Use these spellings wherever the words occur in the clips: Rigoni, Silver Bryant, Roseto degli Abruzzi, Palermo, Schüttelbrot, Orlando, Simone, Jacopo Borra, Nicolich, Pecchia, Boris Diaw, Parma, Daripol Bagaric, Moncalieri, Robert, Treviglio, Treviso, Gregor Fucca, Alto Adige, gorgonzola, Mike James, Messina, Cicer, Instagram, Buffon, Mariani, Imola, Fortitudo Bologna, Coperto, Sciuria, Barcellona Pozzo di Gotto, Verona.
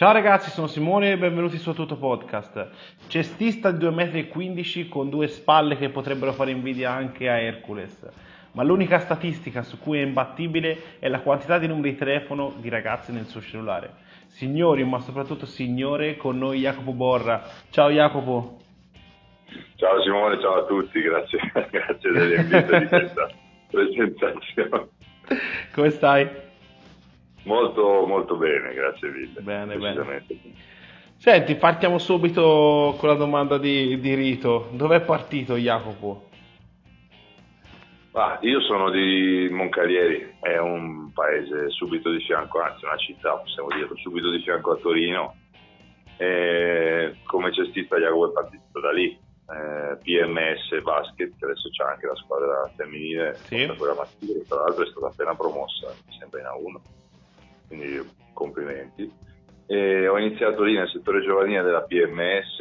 Ciao ragazzi, sono Simone e benvenuti su Tutto Podcast. Cestista di 2,15 m con due spalle che potrebbero fare invidia anche a Hercules. Ma l'unica statistica su cui è imbattibile è la quantità di numeri di telefono di ragazze nel suo cellulare. Signori, ma soprattutto signore, con noi Jacopo Borra. Ciao Jacopo. Ciao Simone, ciao a tutti, grazie dell'invito di questa presentazione. Come stai? Molto bene, grazie mille. Bene. Senti, partiamo subito con la domanda di rito. Dov'è partito Jacopo? Io sono di Moncalieri, è un paese subito di fianco, anzi una città, possiamo dirlo, subito di fianco a Torino. E come cestista Jacopo è partito da lì. PMS Basket, che adesso c'è anche la squadra femminile, sì. Quella maschile, tra l'altro è stata appena promossa, sempre in A1. Quindi complimenti. E ho iniziato lì nel settore giovanile della PMS,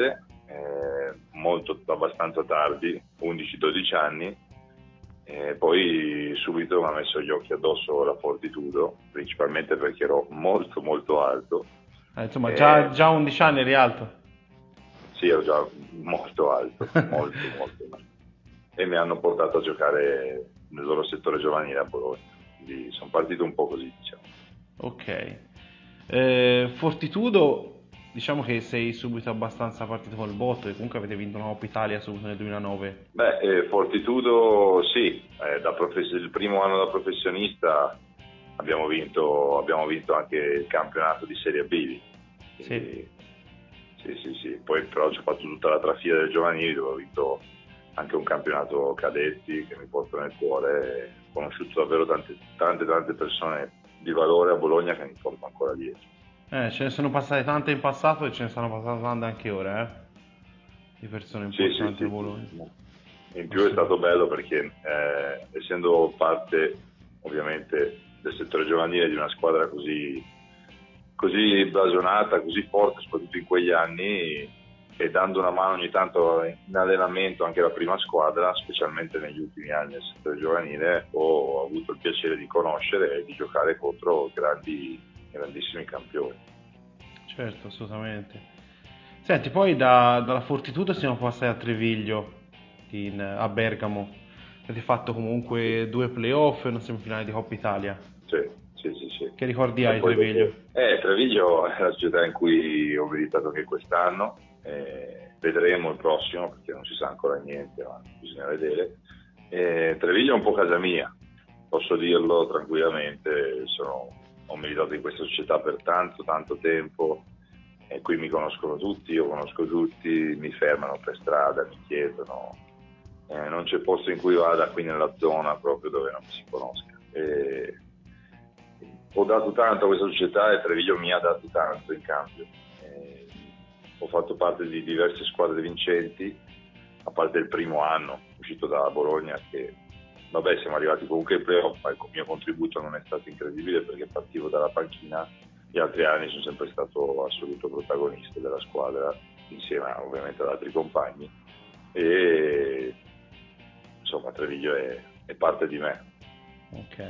abbastanza tardi, 11-12 anni, poi subito mi ha messo gli occhi addosso la Fortitudo, principalmente perché ero molto alto. Insomma, già 11 anni eri alto? Sì, ero già molto alto, molto alto. E mi hanno portato a giocare nel loro settore giovanile a Bologna, quindi sono partito un po' così, diciamo. Ok, Fortitudo, diciamo che sei subito abbastanza partito col botto e comunque avete vinto una Coppa Italia subito nel 2009. Fortitudo sì, il primo anno da professionista abbiamo vinto anche il campionato di Serie B. Sì. Sì, poi però ci ho fatto tutta la trafila del giovanile dove ho vinto anche un campionato cadetti che mi porto nel cuore, ho conosciuto davvero tante persone di valore a Bologna che mi porto ancora dietro. Ce ne sono passate tante in passato e ce ne sono passate tante anche ora, di persone importanti a Bologna. In più è stato bello perché essendo parte ovviamente del settore giovanile di una squadra così blasonata, così forte soprattutto in quegli anni, e dando una mano ogni tanto in allenamento anche la prima squadra, specialmente negli ultimi anni del settore giovanile, ho avuto il piacere di conoscere e di giocare contro grandissimi campioni. Certo, assolutamente. Senti, poi dalla Fortitudo siamo passati a Treviglio, a Bergamo. Avete fatto comunque due playoff e una semifinale di Coppa Italia. Sì. Che ricordi hai di Treviglio? Treviglio è la società in cui ho militato anche quest'anno. Vedremo il prossimo perché non si sa ancora niente, ma bisogna vedere. Treviglio è un po' casa mia, posso dirlo tranquillamente. Ho militato in questa società per tanto tempo e qui mi conoscono tutti, io conosco tutti, mi fermano per strada, mi chiedono, non c'è posto in cui vada qui nella zona proprio dove non si conosca. Ho dato tanto a questa società e Treviglio mi ha dato tanto in cambio. Ho fatto parte di diverse squadre vincenti, a parte il primo anno uscito da Bologna, che siamo arrivati comunque ai playoff, ma il mio contributo non è stato incredibile perché partivo dalla panchina. Gli altri anni sono sempre stato assoluto protagonista della squadra, insieme ovviamente ad altri compagni, e insomma Treviglio è parte di me. Ok,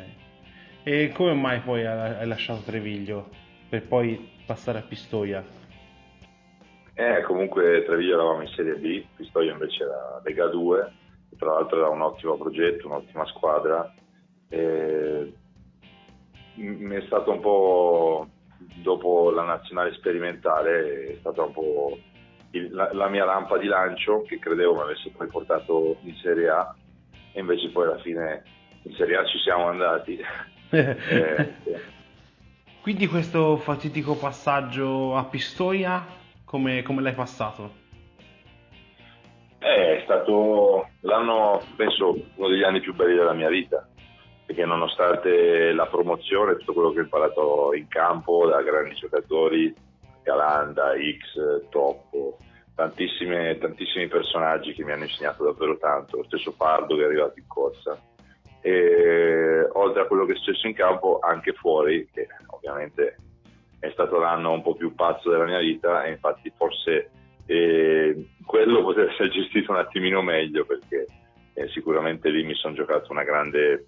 e come mai poi hai lasciato Treviglio per poi passare a Pistoia? Comunque Treviglio eravamo in Serie B, Pistoia invece era Lega 2, tra l'altro era un ottimo progetto, un'ottima squadra. Mi è stato un po', dopo la nazionale sperimentale, è stata un po' la mia lampa di lancio, che credevo mi avesse poi portato in Serie A, e invece poi alla fine in Serie A ci siamo andati. Quindi questo fatidico passaggio a Pistoia, Come l'hai passato? È stato l'anno, penso, uno degli anni più belli della mia vita, perché nonostante la promozione, tutto quello che ho imparato in campo da grandi giocatori, Calanda, X, Toppo, tantissimi personaggi che mi hanno insegnato davvero tanto, lo stesso Pardo che è arrivato in corsa, e oltre a quello che è successo in campo, anche fuori, che ovviamente è stato l'anno un po' più pazzo della mia vita, e infatti forse quello poteva essere gestito un attimino meglio, perché sicuramente lì mi sono giocato una grande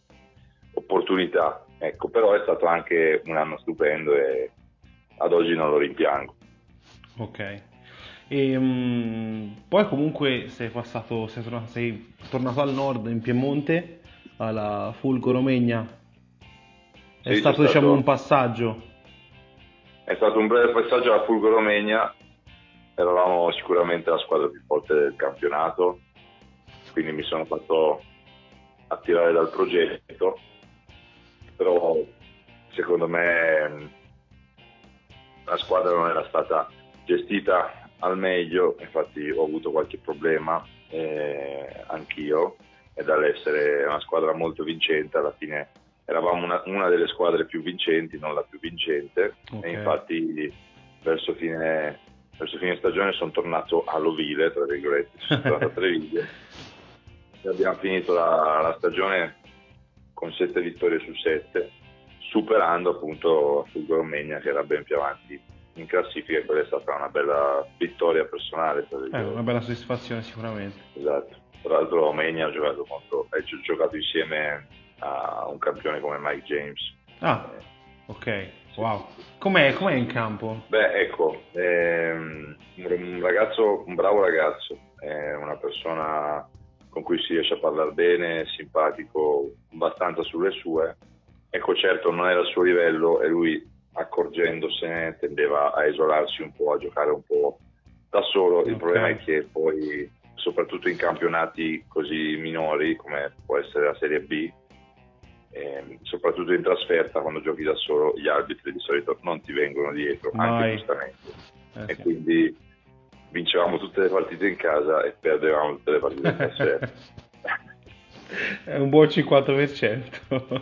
opportunità, però è stato anche un anno stupendo e ad oggi non lo rimpiango. Ok. E, poi comunque sei tornato al nord, in Piemonte, alla Fulgor Omegna. È stato diciamo un passaggio. È stato un breve passaggio alla Fulgor Omegna. Eravamo sicuramente la squadra più forte del campionato, quindi mi sono fatto attirare dal progetto, però secondo me la squadra non era stata gestita al meglio, infatti ho avuto qualche problema anch'io, e dall'essere una squadra molto vincente alla fine eravamo una delle squadre più vincenti, non la più vincente. Okay. E infatti verso fine stagione sono tornato all'ovile, tra virgolette, sono tornato a Treviglio e abbiamo finito la stagione con 7 vittorie su 7, superando appunto Fulgor Omegna, che era ben più avanti in classifica, e quella è stata una bella vittoria personale, una bella soddisfazione sicuramente. Esatto, tra l'altro Omegna ha giocato contro, ha giocato insieme a un campione come Mike James. Ok, wow, com'è in campo? Beh, ecco, un bravo ragazzo, è una persona con cui si riesce a parlare bene, simpatico, abbastanza sulle sue. Ecco, certo non era il suo livello e lui, accorgendosene, tendeva a isolarsi un po', a giocare un po' da solo. Okay. Il problema è che poi, soprattutto in campionati così minori come può essere la Serie B, soprattutto in trasferta, quando giochi da solo gli arbitri di solito non ti vengono dietro. Mai. Anche giustamente, e sì. Quindi vincevamo tutte le partite in casa e perdevamo tutte le partite in trasferta. È un buon 50%.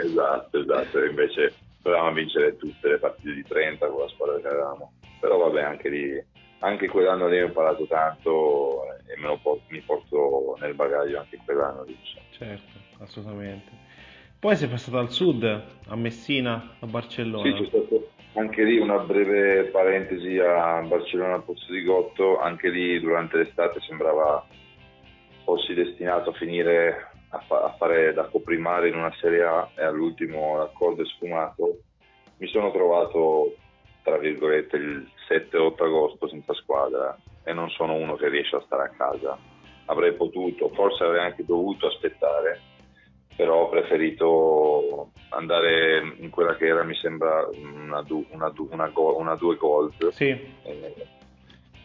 esatto, invece dovevamo vincere tutte le partite di 30 con la squadra che avevamo, però vabbè, anche quell'anno lì ho imparato tanto e mi porto nel bagaglio anche quell'anno lì, diciamo. Certo, assolutamente. Poi sei passato al sud, a Messina, a Barcellona. Sì, c'è stato anche lì una breve parentesi a Barcellona Pozzo di Gotto. Anche lì durante l'estate sembrava fossi destinato a finire a fare da coprimare in una Serie A, e all'ultimo l'accordo è sfumato. Mi sono trovato, tra virgolette, il 7-8 agosto senza squadra, e non sono uno che riesce a stare a casa. Avrei potuto, forse avrei anche dovuto aspettare, però ho preferito andare in quella che era, mi sembra, una 2 gol. Sì.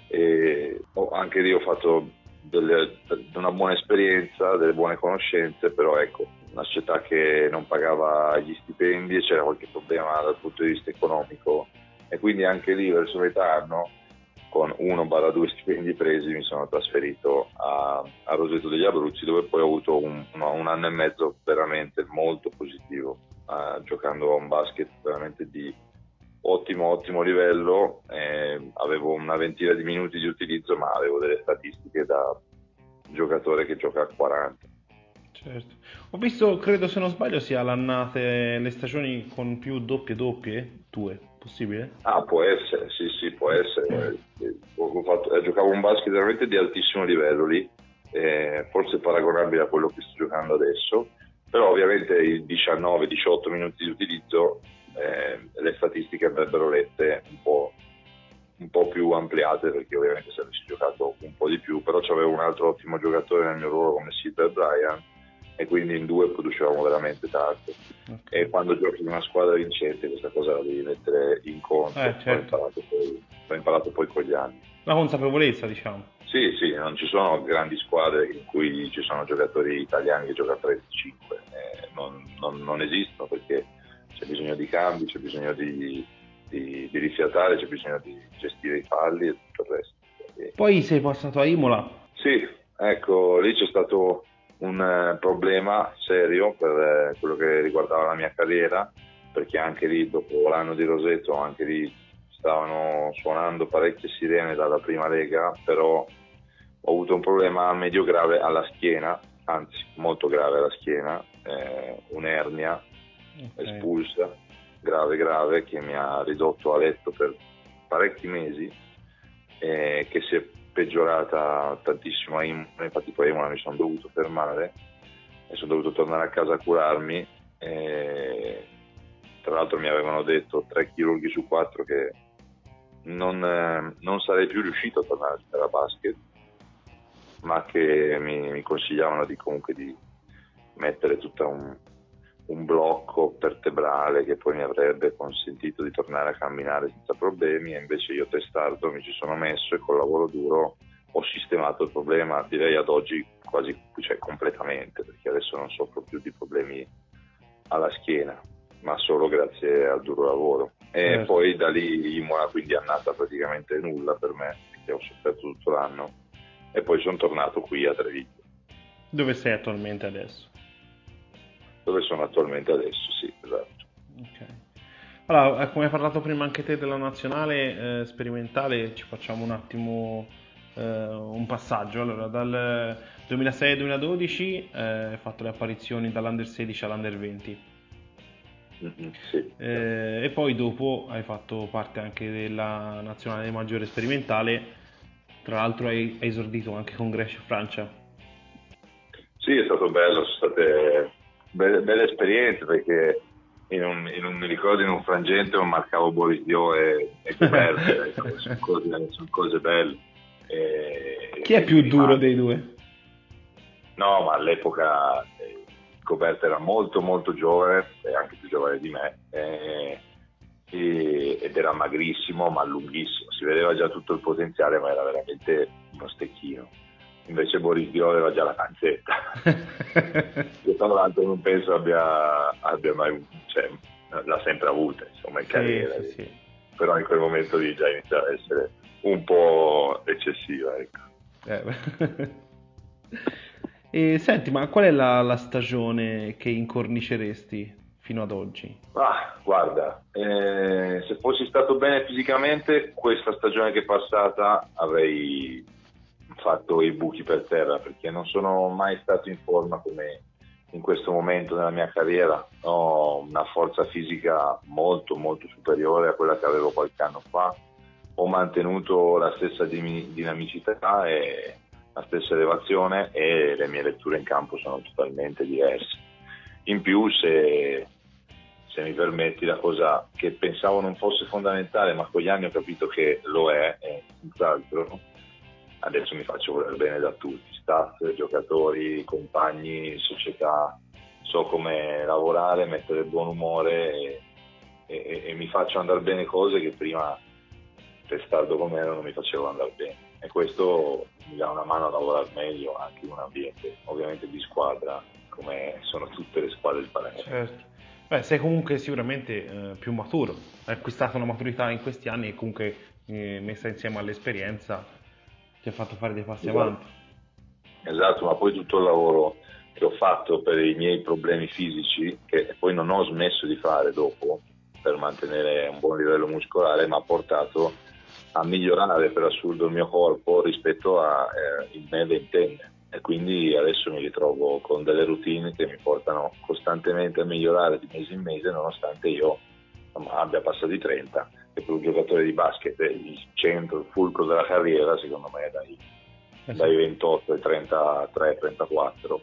E anche lì ho fatto una buona esperienza, delle buone conoscenze, però ecco, una società che non pagava gli stipendi e c'era qualche problema dal punto di vista economico, e quindi anche lì verso metà anno, con 1-2 stipendi presi, mi sono trasferito a Roseto degli Abruzzi, dove poi ho avuto un anno e mezzo veramente molto positivo, giocando a un basket veramente di ottimo livello. Avevo una ventina di minuti di utilizzo, ma avevo delle statistiche da giocatore che gioca a 40. Certo. Ho visto, credo se non sbaglio, sia l'annate, le stagioni con più doppie, 2, possibile? Ah, può essere, sì, può essere. Giocavo un basket veramente di altissimo livello lì, forse paragonabile a quello che sto giocando adesso, però ovviamente i 19-18 minuti di utilizzo, le statistiche avrebbero lette un po' più ampliate, perché ovviamente se avessi giocato un po' di più, però c'avevo un altro ottimo giocatore nel mio ruolo come Silver Bryant, e quindi in 2 producevamo veramente tanto. Okay. E quando giochi in una squadra vincente questa cosa la devi mettere in conto. Certo. Ho imparato poi con gli anni la consapevolezza, diciamo. Sì, non ci sono grandi squadre in cui ci sono giocatori italiani che giocano a 3-5, non esistono, perché c'è bisogno di cambi, c'è bisogno di rifiatare, c'è bisogno di gestire i falli e tutto il resto. Poi sei passato a Imola. Sì, ecco, lì c'è stato un problema serio per quello che riguardava la mia carriera, perché anche lì, dopo l'anno di Roseto, anche lì stavano suonando parecchie sirene dalla prima lega, però ho avuto un problema medio grave alla schiena, anzi molto grave alla schiena, un'ernia. Okay. Espulsa, grave, che mi ha ridotto a letto per parecchi mesi, che si è peggiorata tantissimo a Imola. Infatti poi a Imola mi sono dovuto fermare e sono dovuto tornare a casa a curarmi, tra l'altro mi avevano detto 3 chirurghi su 4 che non sarei più riuscito a tornare a giocare a basket, ma che mi consigliavano di comunque di mettere tutto un blocco vertebrale che poi mi avrebbe consentito di tornare a camminare senza problemi, e invece io testardo mi ci sono messo e col lavoro duro ho sistemato il problema, direi ad oggi quasi, cioè, completamente, perché adesso non soffro più di problemi alla schiena, ma solo grazie al duro lavoro. E poi da lì Imola, quindi è andata praticamente nulla per me, perché ho sofferto tutto l'anno, e poi sono tornato qui a Treviglio. Dove sei attualmente adesso? Dove sono attualmente adesso, sì, esatto. Okay. Allora, come hai parlato prima anche te della nazionale sperimentale, ci facciamo un attimo un passaggio. Allora, dal 2006-2012 hai fatto le apparizioni dall'Under 16 all'Under 20. Mm-hmm, sì. E poi dopo hai fatto parte anche della nazionale maggiore sperimentale, tra l'altro hai esordito anche con Grecia e Francia. Sì, è stato bello, sono state belle esperienze, perché mi ricordo in un frangente non marcavo Boris Diaw e Coperto, sono cose belle. Chi è più duro dei due? No, ma all'epoca Coperto era molto molto giovane, e anche più giovane di me, ed era magrissimo ma lunghissimo, si vedeva già tutto il potenziale, ma era veramente uno stecchino. Invece Boris Diaw aveva già la pancetta, che tra l'altro non penso abbia mai, cioè, l'ha sempre avuta, insomma, in carriera, sì. Però in quel momento lì già iniziava a essere un po' eccessiva, ecco. E senti, ma qual è la stagione che incorniceresti fino ad oggi? Ah, guarda, se fossi stato bene fisicamente, questa stagione che è passata avrei fatto i buchi per terra, perché non sono mai stato in forma come in questo momento nella mia carriera. Ho una forza fisica molto molto superiore a quella che avevo qualche anno fa, ho mantenuto la stessa dinamicità e la stessa elevazione, e le mie letture in campo sono totalmente diverse. In più, se mi permetti, la cosa che pensavo non fosse fondamentale, ma con gli anni ho capito che lo è, e senz'altro adesso mi faccio voler bene da tutti, staff, giocatori, compagni, società. So come lavorare, mettere buon umore e mi faccio andare bene cose che prima, testardo come ero, non mi facevo andare bene, e questo mi dà una mano a lavorare meglio anche in un ambiente ovviamente di squadra, come sono tutte le squadre del Palermo. Certo. Beh, sei comunque sicuramente più maturo, hai acquistato una maturità in questi anni e comunque messa insieme all'esperienza ti ha fatto fare dei passi avanti. Esatto, ma poi tutto il lavoro che ho fatto per i miei problemi fisici, che poi non ho smesso di fare dopo per mantenere un buon livello muscolare, mi ha portato a migliorare per assurdo il mio corpo rispetto a il me ventenne, e quindi adesso mi ritrovo con delle routine che mi portano costantemente a migliorare di mese in mese, nonostante io abbia passato i 30, che per un giocatore di basket è il centro, il fulcro della carriera, secondo me è dai 28 ai 33, 34,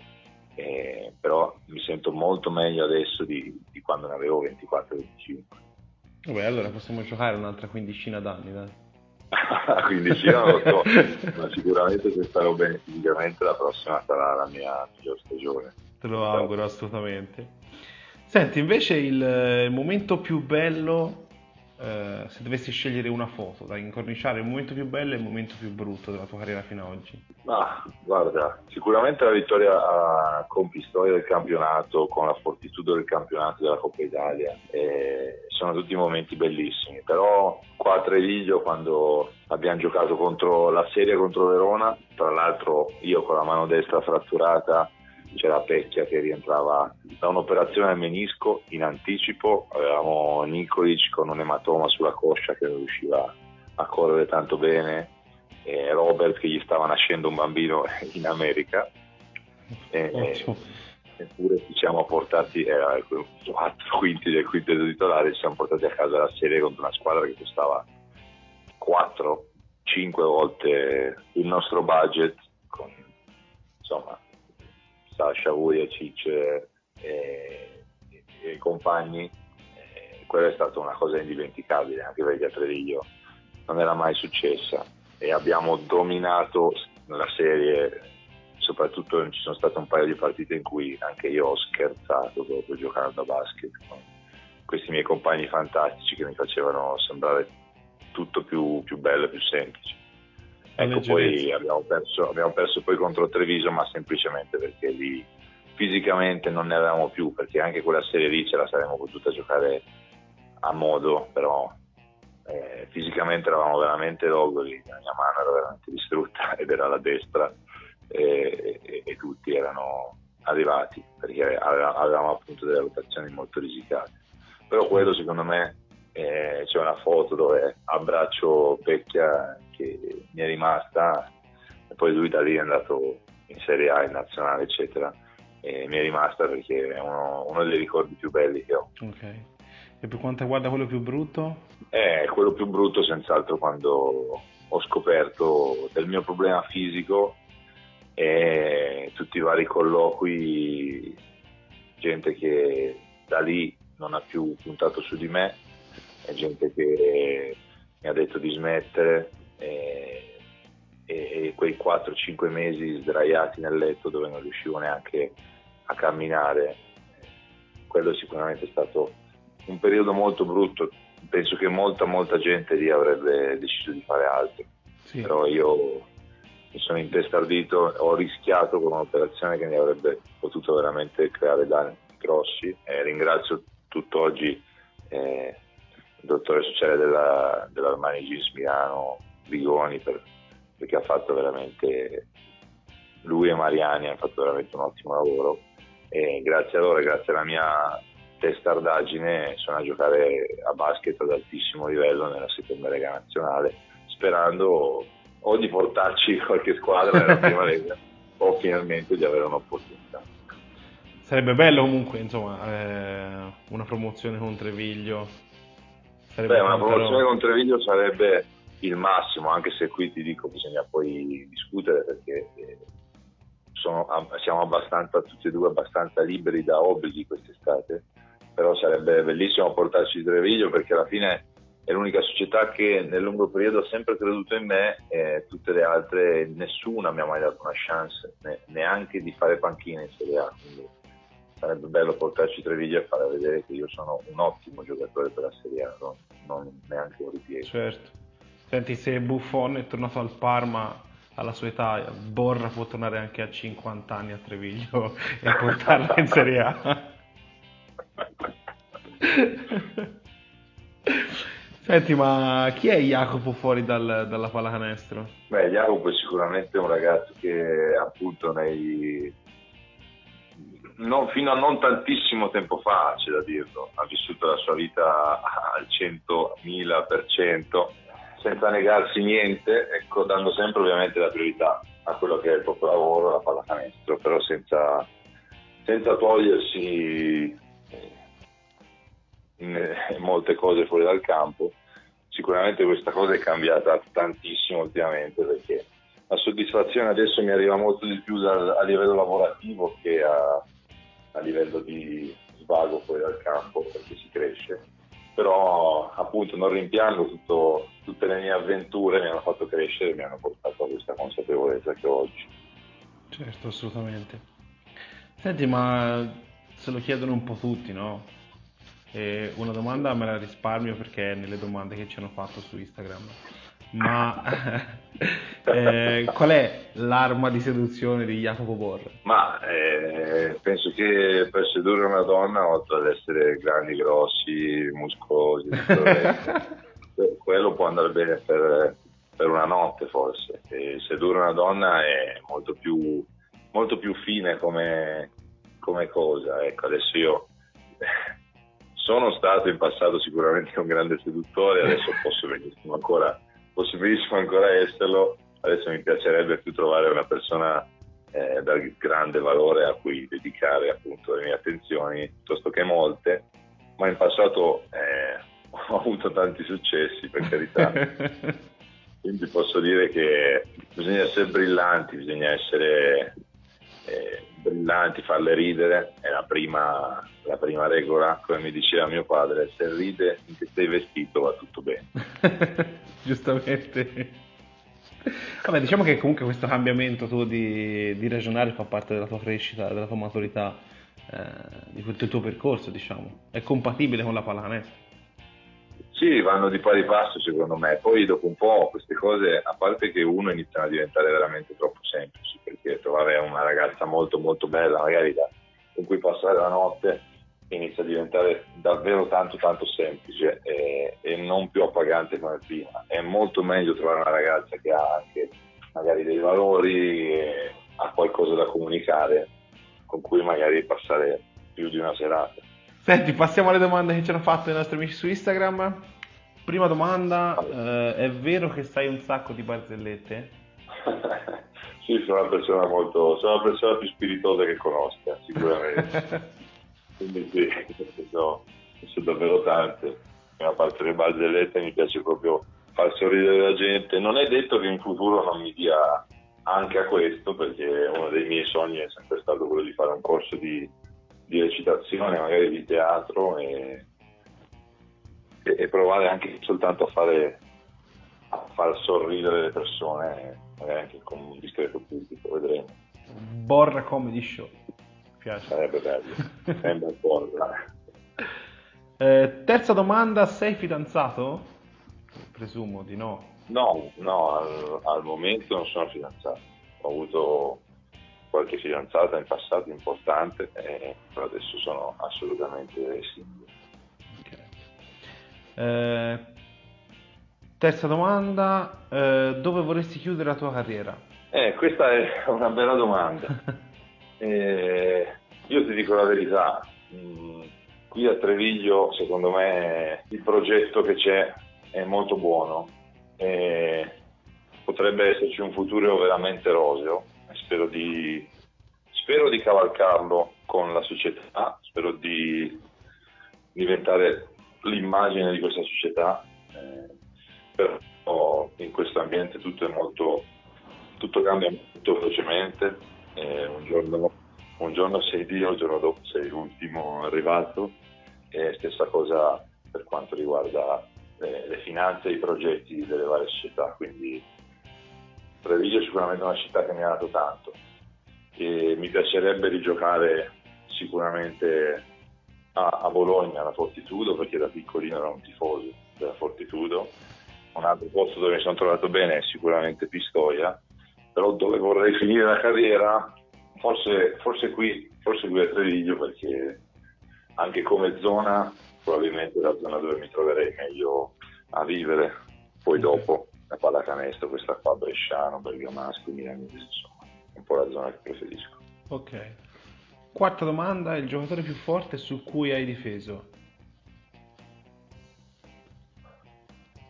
però mi sento molto meglio adesso di quando ne avevo 24, 25. Beh, allora possiamo giocare un'altra quindicina d'anni, dai. Quindicina non lo so, ma sicuramente se starò bene fisicamente la prossima sarà la mia miglior stagione. Te lo auguro assolutamente. Senti, invece il momento più bello, se dovessi scegliere una foto da incorniciare, il momento più bello e il momento più brutto della tua carriera fino ad oggi? Ah, guarda, sicuramente la vittoria con Pistoia del campionato, con la Fortitudo del campionato della Coppa Italia, sono tutti momenti bellissimi. Però qua a Treviglio, quando abbiamo giocato contro la serie contro Verona, tra l'altro io con la mano destra fratturata, c'era Pecchia che rientrava da un'operazione al menisco in anticipo, avevamo Nicolich con un ematoma sulla coscia che non riusciva a correre tanto bene, e Robert che gli stava nascendo un bambino in America, eppure ci siamo portati 4 quinti del quintetto titolare, ci siamo portati a casa la serie contro una squadra che costava 4-5 volte il nostro budget, con, insomma, Sciuria, Cicer e compagni, quella è stata una cosa indimenticabile, anche perché a Treviglio non era mai successa e abbiamo dominato la serie, soprattutto ci sono state un paio di partite in cui anche io ho scherzato proprio giocando a basket con questi miei compagni fantastici che mi facevano sembrare tutto più bello e più semplice. Ecco, poi abbiamo perso poi contro Treviso, ma semplicemente perché lì fisicamente non ne avevamo più, perché anche quella serie lì ce la saremmo potuta giocare a modo, però fisicamente eravamo veramente logori, la mia mano era veramente distrutta ed era la destra e tutti erano arrivati perché avevamo appunto delle rotazioni molto risicate. Però quello secondo me c'è una foto dove abbraccio Pecchia che mi è rimasta, e poi lui da lì è andato in Serie A, in nazionale eccetera, e mi è rimasta perché è uno dei ricordi più belli che ho. Okay. E per quanto riguarda quello più brutto? Quello più brutto senz'altro quando ho scoperto del mio problema fisico e tutti i vari colloqui, gente che da lì non ha più puntato su di me, e gente che mi ha detto di smettere, e quei 4-5 mesi sdraiati nel letto dove non riuscivo neanche a camminare, quello è sicuramente stato un periodo molto brutto. Penso che molta gente lì avrebbe deciso di fare altro, sì. Però io mi sono intestardito, ho rischiato con un'operazione che mi avrebbe potuto veramente creare danni grossi, e ringrazio tutt'oggi il dottore sociale dell'Armani Jeans Milano, Rigoni, perché ha fatto veramente, lui e Mariani hanno fatto veramente un ottimo lavoro, e grazie a loro e grazie alla mia testardaggine sono a giocare a basket ad altissimo livello nella seconda lega nazionale, sperando o di portarci qualche squadra nella prima lega o finalmente di avere un'opportunità. Sarebbe bello comunque, insomma, una promozione con Treviglio. Una promozione con Treviglio sarebbe il massimo, anche se qui ti dico bisogna poi discutere, perché siamo abbastanza, tutti e due abbastanza liberi da obblighi quest'estate, però sarebbe bellissimo portarci Treviglio, perché alla fine è l'unica società che nel lungo periodo ha sempre creduto in me, e tutte le altre nessuna mi ha mai dato una chance, neanche di fare panchina in Serie A, quindi sarebbe bello portarci Treviglio e fare vedere che io sono un ottimo giocatore per la Serie A, non neanche un ripiego. Certo. Senti, se Buffon è tornato al Parma alla sua età, Borra può tornare anche a 50 anni a Treviglio e portarla in Serie A. Senti, ma chi è Jacopo fuori dalla pallacanestro? Beh, Jacopo è sicuramente un ragazzo che appunto fino a non tantissimo tempo fa, c'è da dirlo, ha vissuto la sua vita al 100.000%, senza negarsi niente, ecco, dando sempre ovviamente la priorità a quello che è il proprio lavoro, la pallacanestro, però senza togliersi in molte cose fuori dal campo. Sicuramente questa cosa è cambiata tantissimo ultimamente, perché la soddisfazione adesso mi arriva molto di più a livello lavorativo che a livello di svago fuori dal campo, perché si cresce. Però appunto non rimpiango tutte le mie avventure, mi hanno fatto crescere, mi hanno portato a questa consapevolezza che ho oggi. Certo, assolutamente. Senti, ma se lo chiedono un po' tutti, no? E una domanda me la risparmio perché è nelle domande che ci hanno fatto su Instagram. Ma qual è l'arma di seduzione di Jacopo Borra? Ma penso che per sedurre una donna, oltre ad essere grandi, grossi, muscolosi, quello può andare bene per una notte forse. E sedurre una donna è molto più fine come cosa. Ecco, adesso io sono stato in passato sicuramente un grande seduttore, adesso posso benissimo ancora esserlo. Adesso mi piacerebbe più trovare una persona dal grande valore a cui dedicare appunto le mie attenzioni, piuttosto che molte, ma in passato ho avuto tanti successi, per carità. Quindi posso dire che bisogna essere brillanti, bisogna essere brillanti, farle ridere. È la prima regola, come mi diceva mio padre: se ride in che sei vestito va tutto bene. Giustamente. Vabbè, diciamo che comunque questo cambiamento tuo di ragionare fa parte della tua crescita, della tua maturità, di tutto il tuo percorso, diciamo. È compatibile con la pallacanestro? Sì, vanno di pari passo secondo me. Poi dopo un po' queste cose, a parte che uno inizia a diventare veramente troppo semplice, perché trovare una ragazza molto molto bella, magari con cui passare la notte, inizia a diventare davvero tanto tanto semplice e non più appagante come prima. È molto meglio trovare una ragazza che ha anche magari dei valori, ha qualcosa da comunicare, con cui magari passare più di una serata. Senti, passiamo alle domande che ci hanno fatto i nostri amici su Instagram. Prima domanda, è vero che sai un sacco di barzellette? Sì, sono una persona più spiritosa che conosca, sicuramente. Quindi sì, sono davvero tante. A parte le barzellette mi piace proprio far sorridere la gente. Non è detto che in futuro non mi dia anche a questo, perché uno dei miei sogni è sempre stato quello di fare un corso di recitazione, magari di teatro, e provare anche soltanto a far sorridere le persone, magari anche con un discreto pubblico, vedremo. Borra Comedy Show, mi piace. Sarebbe bello, sembra Borra. Terza domanda, sei fidanzato? Presumo di no. No, al momento non sono fidanzato, ho avuto qualche fidanzata in passato importante, però adesso sono assolutamente single. Okay. Terza domanda, dove vorresti chiudere la tua carriera? Questa è una bella domanda. Io ti dico la verità, qui a Treviglio secondo me il progetto che c'è è molto buono, potrebbe esserci un futuro veramente roseo. Spero di cavalcarlo con la società, spero di diventare l'immagine di questa società, però in questo ambiente tutto cambia molto velocemente, un giorno sei Dio, il giorno dopo sei l'ultimo arrivato, e stessa cosa per quanto riguarda le finanze e i progetti delle varie società, quindi Treviglio è sicuramente una città che mi ha dato tanto e mi piacerebbe rigiocare sicuramente a Bologna, alla Fortitudo, perché da piccolino ero un tifoso della Fortitudo. Un altro posto dove mi sono trovato bene è sicuramente Pistoia, però dove vorrei finire la carriera forse qui a Treviglio, perché anche come zona probabilmente è la zona dove mi troverei meglio a vivere. Poi dopo la pallacanestro, questa qua, bresciano, bergamasco, milanese, insomma, un po' la zona che preferisco. Ok. Quarta domanda, il giocatore più forte su cui hai difeso?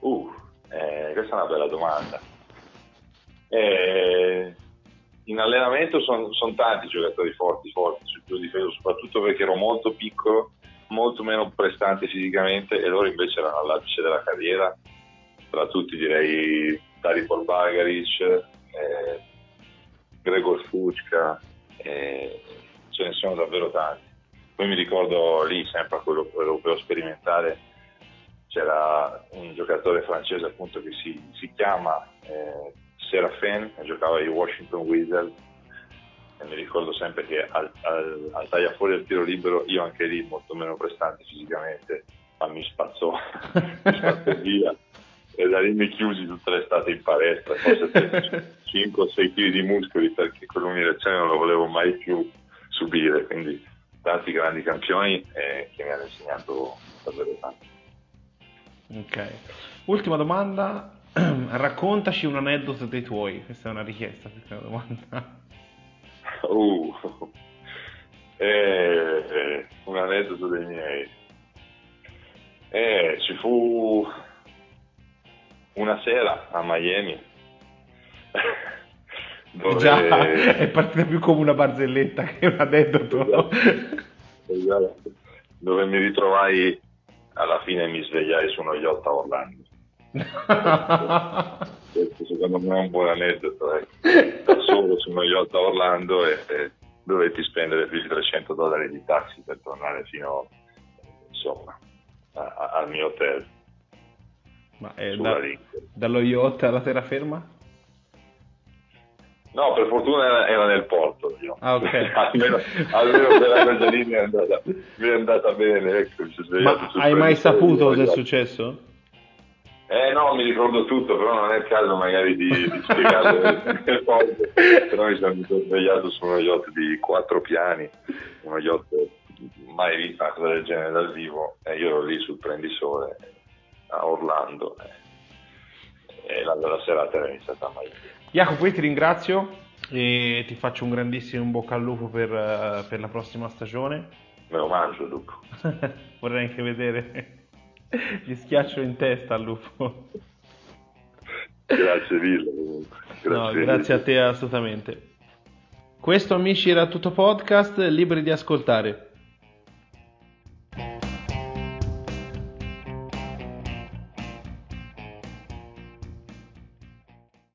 Questa è una bella domanda. In allenamento sono tanti giocatori forti su cui ho difeso, soprattutto perché ero molto piccolo, molto meno prestante fisicamente, e loro invece erano all'apice della carriera. Tra tutti direi Daripol Bagaric, Gregor Fucca, ce ne sono davvero tanti. Poi mi ricordo lì, sempre a quello europeo sperimentale, c'era un giocatore francese appunto che si chiama Serafin, che giocava ai Washington Wizards, e mi ricordo sempre che al tagliafuori del tiro libero, io anche lì molto meno prestante fisicamente, ma mi spazzò via. E da lì mi chiusi tutta l'estate in palestra, forse 5 o 6 kg di muscoli, perché quell'umiliazione non la volevo mai più subire. Quindi tanti grandi campioni che mi hanno insegnato davvero tanto. Ok, ultima domanda, raccontaci un aneddoto dei tuoi. Questa è una richiesta, questa è una domanda. Un aneddoto dei miei. Ci fu una sera a Miami dove... Già, è partita più come una barzelletta che un aneddoto. Esatto. Dove mi ritrovai, alla fine mi svegliai su uno yacht a Orlando. Questo secondo me è un buon aneddoto, da solo su uno yacht a Orlando, e dovetti spendere più di $300 di taxi per tornare fino, insomma, al mio hotel. Ma dallo yacht alla terraferma? No, per fortuna era nel porto, io. Ah, okay. almeno per la cosa lì mi è andata bene, ecco. Ma hai mai saputo cosa è successo? No, mi ricordo tutto, però non è il caso magari di spiegare le cose. Però mi sono svegliato su uno yacht di 4 piani, uno yacht mai visto una cosa del genere dal vivo, e io ero lì sul prendisole a Orlando, e la serata era iniziata mai. Jacopo, io ti ringrazio e ti faccio un grandissimo in bocca al lupo per la prossima stagione. Me lo mangio il lupo. Vorrei anche vedere. Gli schiaccio in testa al lupo. Grazie mille. Grazie a te assolutamente. Questo, amici, era tutto podcast, liberi di ascoltare.